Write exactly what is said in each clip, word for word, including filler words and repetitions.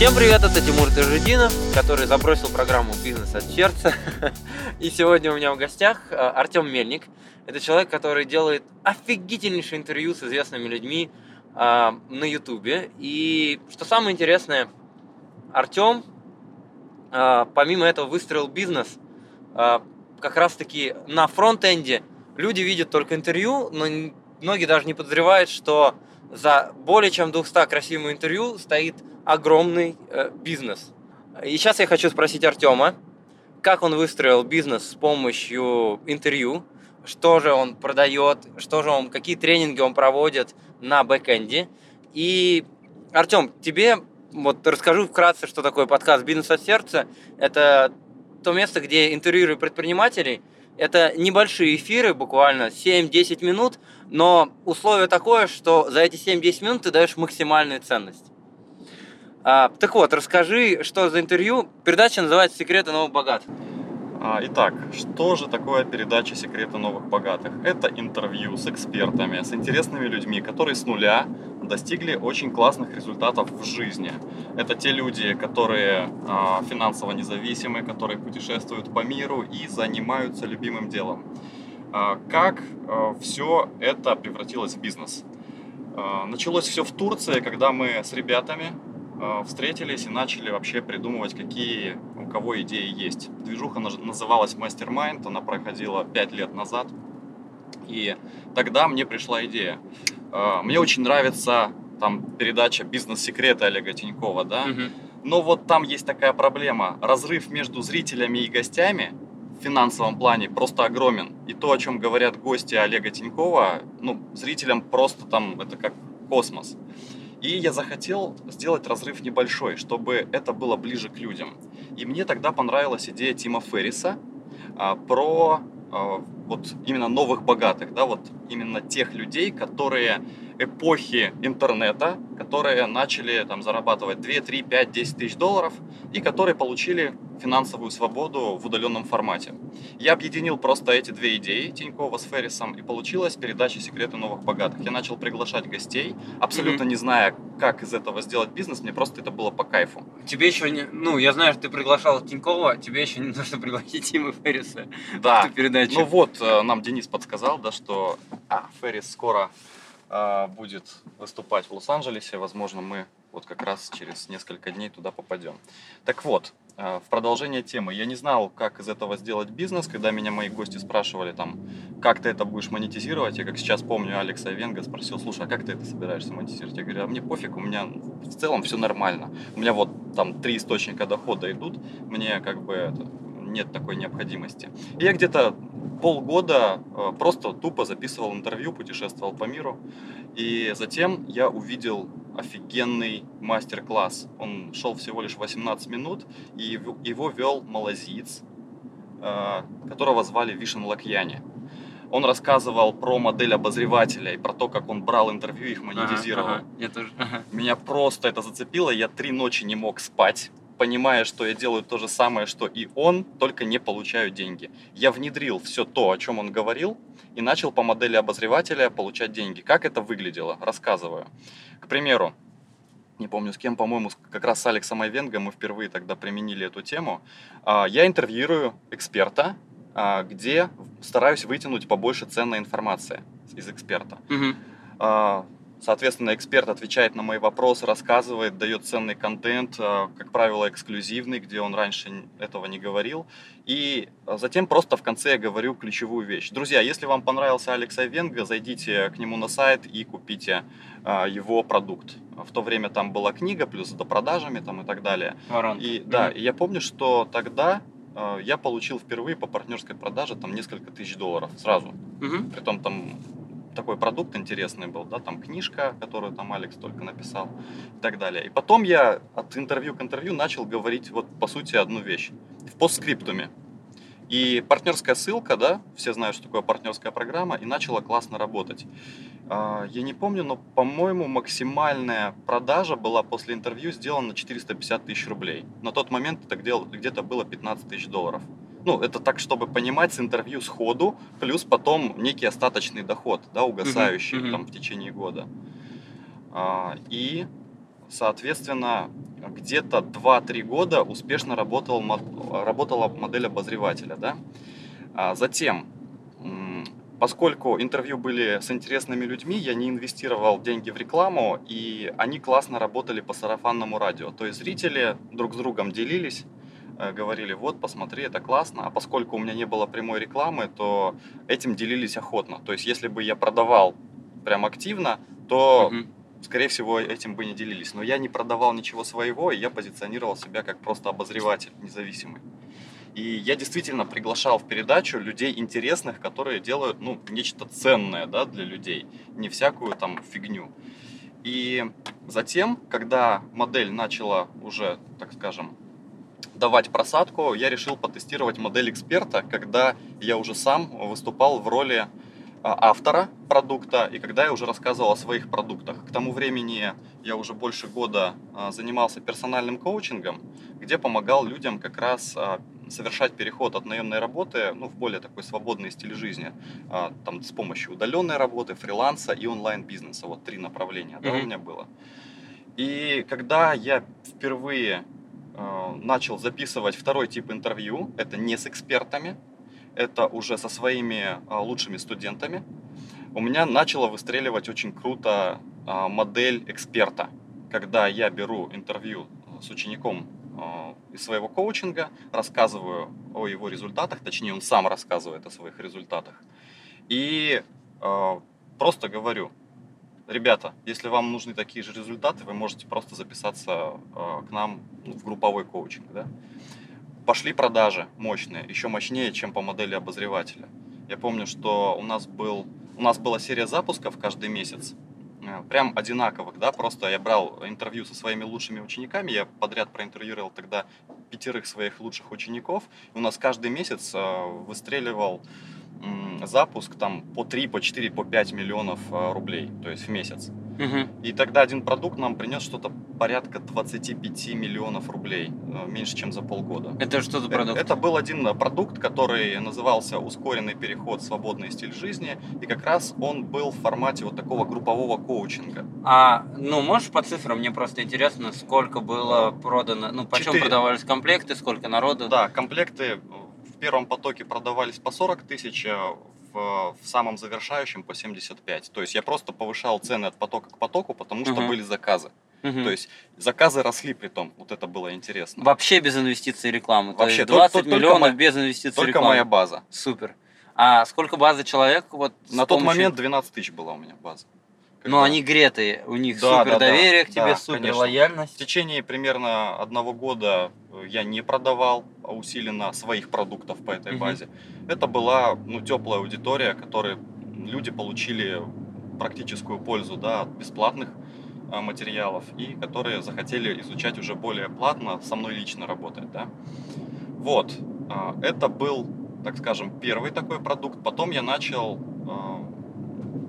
Всем привет, это Тимур Тажетдинов, который забросил программу «Бизнес от сердца». И сегодня у меня в гостях Артем Мельник. Это человек, который делает офигительнейшее интервью с известными людьми на Ютубе. И что самое интересное, Артем, помимо этого, выстроил бизнес как раз-таки на фронт-энде. Люди видят только интервью, но многие даже не подозревают, что за более чем двумястами красивым интервью стоит огромный э, бизнес. И сейчас я хочу спросить Артема, как он выстроил бизнес с помощью интервью, что же он продает, что же он, какие тренинги он проводит на бэкэнде. И, Артем, тебе вот расскажу вкратце, что такое подкаст «Бизнес от сердца». Это то место, где интервьюирую предпринимателей. Это небольшие эфиры, буквально семь-десять минут, но условие такое, что за эти семь-десять минут ты даешь максимальную ценность. А, так вот, расскажи, что за интервью. Передача называется «Секреты новых богатых». Итак, что же такое передача «Секреты новых богатых»? Это интервью с экспертами, с интересными людьми, которые с нуля достигли очень классных результатов в жизни. Это те люди, которые а, финансово независимы, которые путешествуют по миру и занимаются любимым делом. А, как а, все это превратилось в бизнес? А, началось все в Турции, когда мы с ребятами а, встретились и начали вообще придумывать, какие у кого идеи есть. Движуха называлась «Мастермайнд», она проходила пять лет назад. И тогда мне пришла идея. Мне очень нравится там передача «Бизнес-секреты» Олега Тинькова, да? Uh-huh. Но вот там есть такая проблема. Разрыв между зрителями и гостями в финансовом плане просто огромен. И то, о чем говорят гости Олега Тинькова, ну, зрителям просто там это как космос. И я захотел сделать разрыв небольшой, чтобы это было ближе к людям. И мне тогда понравилась идея Тима Ферриса а, про... вот именно новых богатых, да, вот именно тех людей, которые эпохи интернета, которые начали там зарабатывать два, три, пять, десять тысяч долларов и которые получили финансовую свободу в удаленном формате. Я объединил просто эти две идеи Тинькова с Феррисом, и получилась передача «Секреты новых богатых». Я начал приглашать гостей, абсолютно mm-hmm. не зная, как из этого сделать бизнес, мне просто это было по кайфу. Тебе еще не... Ну, я знаю, что ты приглашал Тинькова, тебе еще не нужно пригласить Тима Ферриса да. в эту передачу. Ну вот, нам Денис подсказал, да, что а, Феррис скоро а, будет выступать в Лос-Анджелесе, возможно, мы вот как раз через несколько дней туда попадем. Так вот, в продолжение темы. Я не знал, как из этого сделать бизнес, когда меня мои гости спрашивали, там, как ты это будешь монетизировать. Я, как сейчас помню, Алекс Айвенго спросил, слушай, а как ты это собираешься монетизировать? Я говорю, а мне пофиг, у меня в целом все нормально. У меня вот там три источника дохода идут, мне как бы это, нет такой необходимости. И я где-то полгода просто тупо записывал интервью, путешествовал по миру. И затем я увидел офигенный мастер-класс. Он шел всего лишь восемнадцать минут, и его вел малазиец, которого звали Вишен Лакьяни. Он рассказывал про модель обозревателя и про то, как он брал интервью и их монетизировал. Ага, ага, я тоже. Ага. Меня просто это зацепило, я три ночи не мог спать, понимая, что я делаю то же самое, что и он, только не получаю деньги. Я внедрил все то, о чем он говорил, и начал по модели обозревателя получать деньги. Как это выглядело? Рассказываю. К примеру, не помню с кем, по-моему, как раз с Алексом Айвенго мы впервые тогда применили эту тему. Я интервьюирую эксперта, где стараюсь вытянуть побольше ценной информации из эксперта. Угу. Соответственно, эксперт отвечает на мои вопросы, рассказывает, дает ценный контент, как правило, эксклюзивный, где он раньше этого не говорил. И затем просто в конце я говорю ключевую вещь. Друзья, если вам понравился Алекс Айвенго, зайдите к нему на сайт и купите его продукт. В то время там была книга, плюс с допродажами там, и так далее. И, mm-hmm. да, и я помню, что тогда я получил впервые по партнерской продаже там, несколько тысяч долларов сразу. Mm-hmm. Притом там... такой продукт интересный был, да, там книжка, которую там Алекс только написал и так далее. И потом я от интервью к интервью начал говорить вот по сути одну вещь в постскриптуме. И партнерская ссылка, да, все знают, что такое партнерская программа, и начала классно работать. Я не помню, но, по-моему, максимальная продажа была после интервью сделана четыреста пятьдесят тысяч рублей. На тот момент это где-то было пятнадцать тысяч долларов. Ну, это так, чтобы понимать, с интервью сходу, плюс потом некий остаточный доход, да, угасающий uh-huh, uh-huh. там в течение года. А, и, соответственно, где-то два-три года успешно работал, работала модель обозревателя. Да? А затем, поскольку интервью были с интересными людьми, я не инвестировал деньги в рекламу, и они классно работали по сарафанному радио. То есть зрители друг с другом делились, говорили: вот, посмотри, это классно. А поскольку у меня не было прямой рекламы, то этим делились охотно. То есть если бы я продавал прям активно, то, угу. скорее всего, этим бы не делились. Но я не продавал ничего своего, и я позиционировал себя как просто обозреватель независимый. И я действительно приглашал в передачу людей интересных, которые делают, ну, нечто ценное, да, для людей, не всякую там фигню. И затем, когда модель начала уже, так скажем, давать просадку, я решил потестировать модель эксперта, когда я уже сам выступал в роли автора продукта, и когда я уже рассказывал о своих продуктах. К тому времени я уже больше года занимался персональным коучингом, где помогал людям как раз совершать переход от наемной работы, ну, в более такой свободный стиль жизни, там, с помощью удаленной работы, фриланса и онлайн-бизнеса. Вот три направления, да, mm-hmm. у меня было. И когда я впервые э, начал записывать второй тип интервью, это не с экспертами, это уже со своими э, лучшими студентами, у меня начала выстреливать очень круто э, модель эксперта, когда я беру интервью с учеником из своего коучинга, рассказываю о его результатах, точнее, он сам рассказывает о своих результатах. И э, просто говорю: ребята, если вам нужны такие же результаты, вы можете просто записаться э, к нам, ну, в групповой коучинг. Да? Пошли продажи мощные, еще мощнее, чем по модели обозревателя. Я помню, что у нас, был, у нас была серия запусков каждый месяц, прям одинаковых, да, просто я брал интервью со своими лучшими учениками, я подряд проинтервьюировал тогда пятерых своих лучших учеников, и у нас каждый месяц выстреливал запуск там по три, по четыре, по пять миллионов рублей, то есть в месяц. Угу. И тогда один продукт нам принес что-то порядка двадцати пяти миллионов рублей, меньше, чем за полгода. Это что за продукт? Это был один продукт, который назывался «Ускоренный переход в свободный стиль жизни», и как раз он был в формате вот такого группового коучинга. А, ну, можешь по цифрам? Мне просто интересно, сколько было продано, ну, почем четыре продавались комплекты, сколько народу? Да, комплекты в первом потоке продавались по сорок тысяч, в самом завершающем по семьдесят пять. То есть я просто повышал цены от потока к потоку, потому что угу. были заказы. Угу. То есть заказы росли при том. Вот это было интересно. Вообще без инвестиций и рекламы. Вообще, то есть двадцать только, миллионов только без инвестиций только рекламы. Только моя база. Супер. А сколько базы человек? Вот на тот помощью... момент двенадцать тысяч была у меня база. Когда... Но они гретые, у них да, супер да, доверие да, к тебе, да, супер конечно. Лояльность. В течение примерно одного года я не продавал усиленно своих продуктов по этой mm-hmm. базе. Это была, ну, теплая аудитория, которой люди получили практическую пользу, да, от бесплатных а, материалов, и которые захотели изучать уже более платно, со мной лично работать. Да. Вот, а, это был, так скажем, первый такой продукт. Потом я начал... А,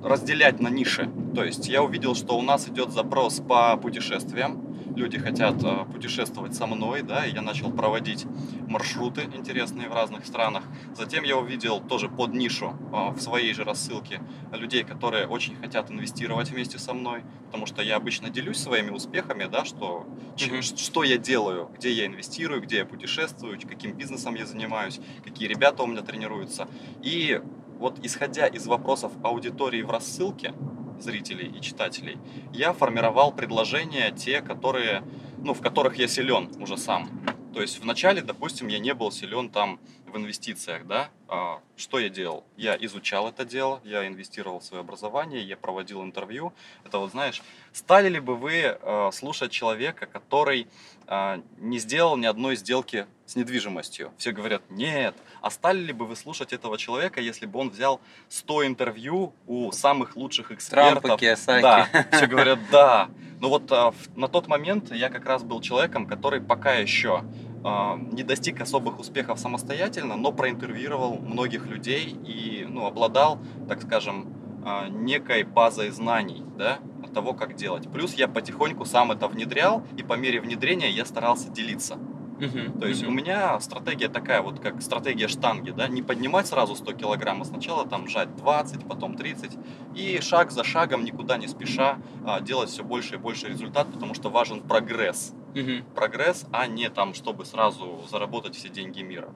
разделять на ниши. То есть я увидел, что у нас идет запрос по путешествиям. Люди хотят э, путешествовать со мной, да, и я начал проводить маршруты интересные в разных странах. Затем я увидел тоже под нишу э, в своей же рассылке людей, которые очень хотят инвестировать вместе со мной, потому что я обычно делюсь своими успехами, да, что, mm-hmm. ч, что я делаю, где я инвестирую, где я путешествую, каким бизнесом я занимаюсь, какие ребята у меня тренируются. И вот исходя из вопросов аудитории в рассылке, зрителей и читателей, я формировал предложения те, которые, ну, в которых я силен уже сам. То есть вначале, допустим, я не был силен там в инвестициях, да? А, что я делал? Я изучал это дело, я инвестировал в свое образование, я проводил интервью. Это вот, знаешь, стали ли бы вы а, слушать человека, который а, не сделал ни одной сделки с недвижимостью? Все говорят: нет. А стали ли бы вы слушать этого человека, если бы он взял сто интервью у самых лучших экспертов? Трампа, Киосаки. Да, все говорят: да. Но вот а, в, на тот момент я как раз был человеком, который пока еще а, не достиг особых успехов самостоятельно, но проинтервьюировал многих людей и, ну, обладал, так скажем, а, некой базой знаний, да, того, как делать. Плюс я потихоньку сам это внедрял, и по мере внедрения я старался делиться. Uh-huh. То есть uh-huh. у меня стратегия такая, вот как стратегия штанги, да, не поднимать сразу сто килограмм, а сначала там жать двадцать, потом тридцать, и шаг за шагом, никуда не спеша, делать все больше и больше результат, потому что важен прогресс, угу. прогресс, а не там, чтобы сразу заработать все деньги мира.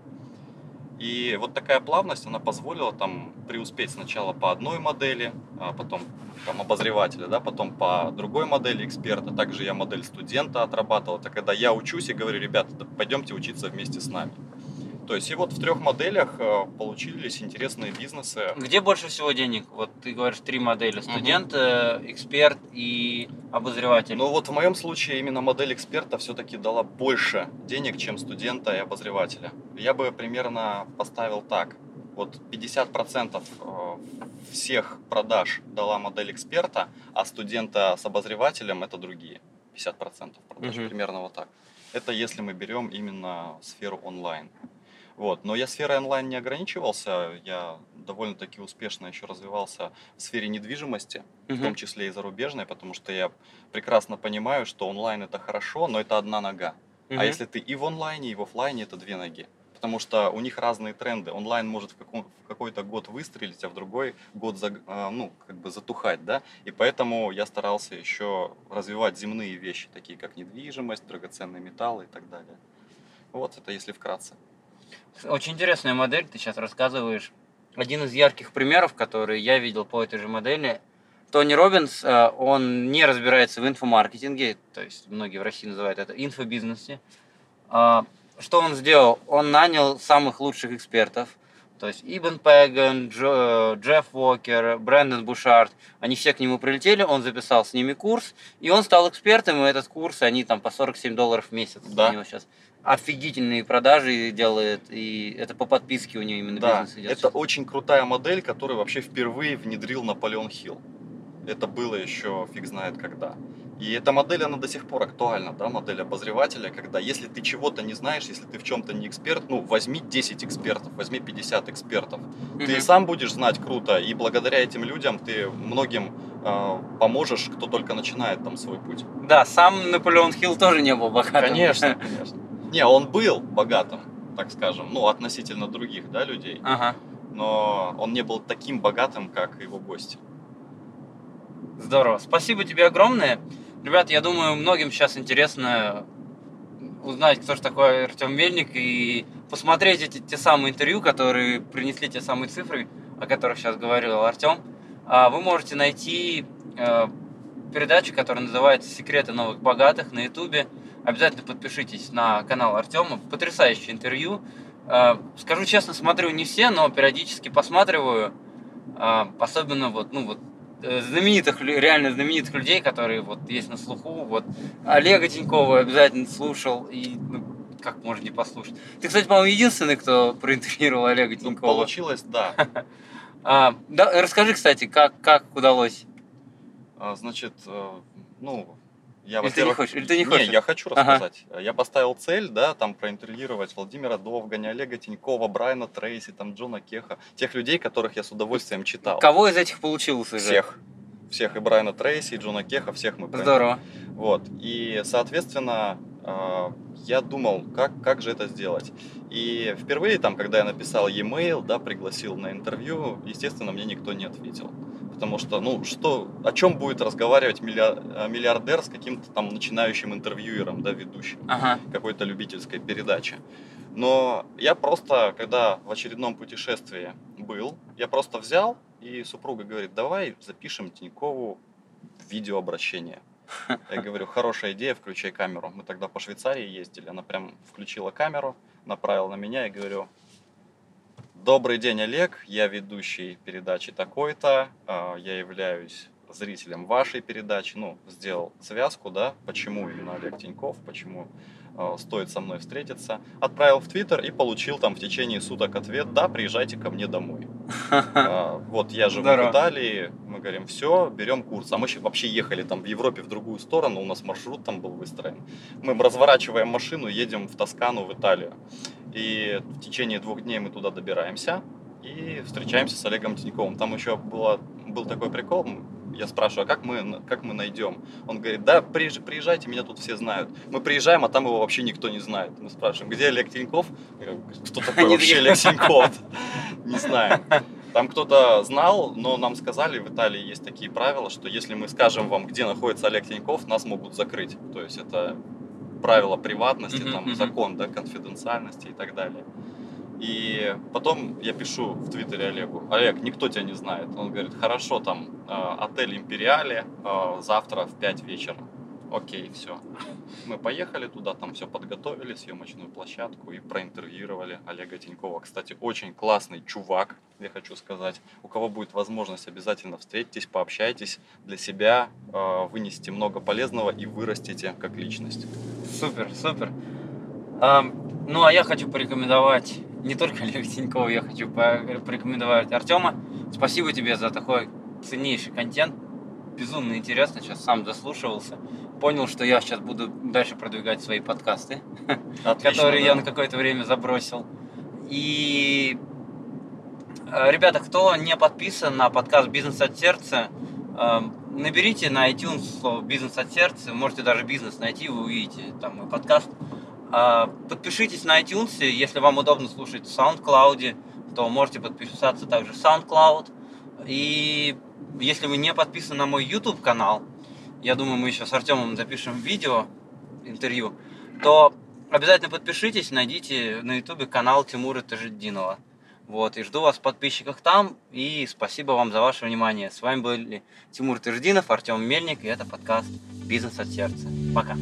И вот такая плавность, она позволила там преуспеть сначала по одной модели, а потом там, обозревателя, да, потом по другой модели эксперта. Также я модель студента отрабатывал. Это когда я учусь и говорю, ребята, да пойдемте учиться вместе с нами. То есть и вот в трех моделях получились интересные бизнесы. Где больше всего денег? Вот ты говоришь три модели: студент, угу. эксперт и обозреватель. Ну вот в моем случае именно модель эксперта все-таки дала больше денег, чем студента и обозревателя. Я бы примерно поставил так: вот пятьдесят процентов всех продаж дала модель эксперта, а студента с обозревателем это другие пятьдесят процентов продаж, угу. примерно вот так. Это если мы берем именно сферу онлайн. Вот. Но я сферой онлайн не ограничивался, я довольно-таки успешно еще развивался в сфере недвижимости, uh-huh. в том числе и зарубежной, потому что я прекрасно понимаю, что онлайн это хорошо, но это одна нога. Uh-huh. А если ты и в онлайне, и в офлайне, это две ноги. Потому что у них разные тренды. Онлайн может в, каком, в какой-то год выстрелить, а в другой год за, ну, как бы затухать. Да? И поэтому я старался еще развивать земные вещи, такие как недвижимость, драгоценные металлы и так далее. Вот это если вкратце. Очень интересная модель, ты сейчас рассказываешь. Один из ярких примеров, которые я видел по этой же модели, Тони Робинс, он не разбирается в инфомаркетинге, то есть многие в России называют это инфобизнесе. Что он сделал? Он нанял самых лучших экспертов, то есть Ибн Пеган, Джо, Джефф Уокер, Брэндон Бушард, они все к нему прилетели, он записал с ними курс, и он стал экспертом, и этот курс, они там по сорок семь долларов в месяц да. у него сейчас. Офигительные продажи делает, и это по подписке у нее именно да, бизнес идет. Это очень крутая модель, которую вообще впервые внедрил Наполеон Хилл. Это было еще фиг знает когда. И эта модель, она до сих пор актуальна, да, модель обозревателя, когда если ты чего-то не знаешь, если ты в чем-то не эксперт, ну, возьми десять экспертов, возьми пятьдесят экспертов. Mm-hmm. Ты сам будешь знать круто, и благодаря этим людям ты многим э, поможешь, кто только начинает там свой путь. Да, сам Наполеон Хилл тоже не был богатым. Конечно, конечно. Не, он был богатым, так скажем, ну, относительно других, да, людей, ага. но он не был таким богатым, как его гости. Здорово. Спасибо тебе огромное. Ребят, я думаю, многим сейчас интересно узнать, кто же такой Артем Мельник, и посмотреть эти те самые интервью, которые принесли те самые цифры, о которых сейчас говорил Артем. Вы можете найти передачу, которая называется «Секреты новых богатых» на Ютубе. Обязательно подпишитесь на канал Артема. Потрясающее интервью. Скажу честно, смотрю не все, но периодически посматриваю. Особенно вот, ну вот, знаменитых, реально знаменитых людей, которые вот есть на слуху. Вот Олега Тинькова обязательно слушал. И ну, как можно не послушать? Ты, кстати, по-моему, единственный, кто проинтервьюировал Олега Тинькова. Ну, получилось, да. Расскажи, кстати, как, как удалось? Значит, ну... Я, или, ты не хочешь, или ты не хочешь? Не, я хочу рассказать. Ага. Я поставил цель, да, там проинтервьюировать Владимира Довганя, Олега Тинькова, Брайана Трейси, там Джона Кехо, тех людей, которых я с удовольствием читал. Кого из этих получилось уже? Всех. Всех, и Брайана Трейси, и Джона Кехо, всех мы. Здорово. Вот, и, соответственно, я думал, как, как же это сделать. И впервые, там, когда я написал e-mail, да, пригласил на интервью, естественно, мне никто не ответил. Потому что, ну, что, о чем будет разговаривать миллиардер с каким-то там начинающим интервьюером, да, ведущим ага. какой-то любительской передачи. Но я просто, когда в очередном путешествии был, я просто взял, и супруга говорит, давай запишем Тинькову видеообращение. Я говорю, хорошая идея, включай камеру. Мы тогда по Швейцарии ездили, она прям включила камеру, направила на меня и говорю... Добрый день, Олег, я ведущий передачи такой-то, я являюсь зрителем вашей передачи, ну, сделал связку, да, почему именно Олег Тиньков, почему стоит со мной встретиться, отправил в Твиттер и получил там в течение суток ответ, да, приезжайте ко мне домой. Вот я живу в Италии, мы говорим, все, берем курс, а мы вообще ехали там в Европе в другую сторону, у нас маршрут там был выстроен, мы разворачиваем машину, едем в Тоскану, в Италию. И в течение двух дней мы туда добираемся и встречаемся с Олегом Тиньковым. Там еще было, был такой прикол, я спрашиваю, а как мы, как мы найдем? Он говорит, да, приезжайте, меня тут все знают. Мы приезжаем, а там его вообще никто не знает. Мы спрашиваем, где Олег Тиньков? Кто такой вообще Олег Тиньков? Не знаем. Там кто-то знал, но нам сказали, в Италии есть такие правила, что если мы скажем вам, где находится Олег Тиньков, нас могут закрыть. То есть это... правила приватности, mm-hmm, там, mm-hmm. закон, да, конфиденциальности и так далее. И потом я пишу в Твиттере Олегу: Олег, никто тебя не знает. Он говорит: хорошо, там, э, отель Империале, э, завтра в пять вечера. Окей, все. Мы поехали туда, там все подготовили, съемочную площадку, и проинтервьюировали Олега Тинькова. Кстати, очень классный чувак, я хочу сказать. У кого будет возможность, обязательно встретитесь, пообщайтесь. Для себя э, вынесите много полезного и вырастите как личность. Супер, супер. А, ну, а я хочу порекомендовать не только Олега Тинькова, я хочу порекомендовать Артема. Спасибо тебе за такой ценнейший контент. Безумно интересно, сейчас сам заслушивался. Понял, что я сейчас буду дальше продвигать свои подкасты, отлично, которые да. я на какое-то время забросил. И, ребята, кто не подписан на подкаст «Бизнес от сердца», наберите на iTunes слово «Бизнес от сердца», можете даже «Бизнес» найти, вы увидите там мой подкаст. Подпишитесь на iTunes, если вам удобно слушать в SoundCloud, то можете подписаться также в SoundCloud. И если вы не подписаны на мой YouTube канал, я думаю, мы еще с Артемом запишем видео, интервью, то обязательно подпишитесь, найдите на YouTube канал Тимура Тажетдинова. Вот, и жду вас в подписчиках там, и спасибо вам за ваше внимание. С вами были Тимур Тажетдинов, Артем Мельник, и это подкаст «Бизнес от сердца». Пока!